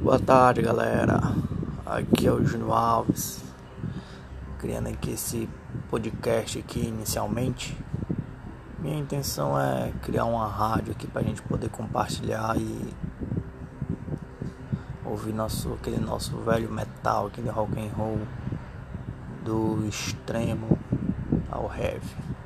Boa tarde, galera, aqui é o Juno Alves, criando aqui esse podcast aqui inicialmente. Minha intenção é criar uma rádio aqui pra gente poder compartilhar e ouvir aquele nosso velho metal, aquele rock and roll do extremo ao heavy.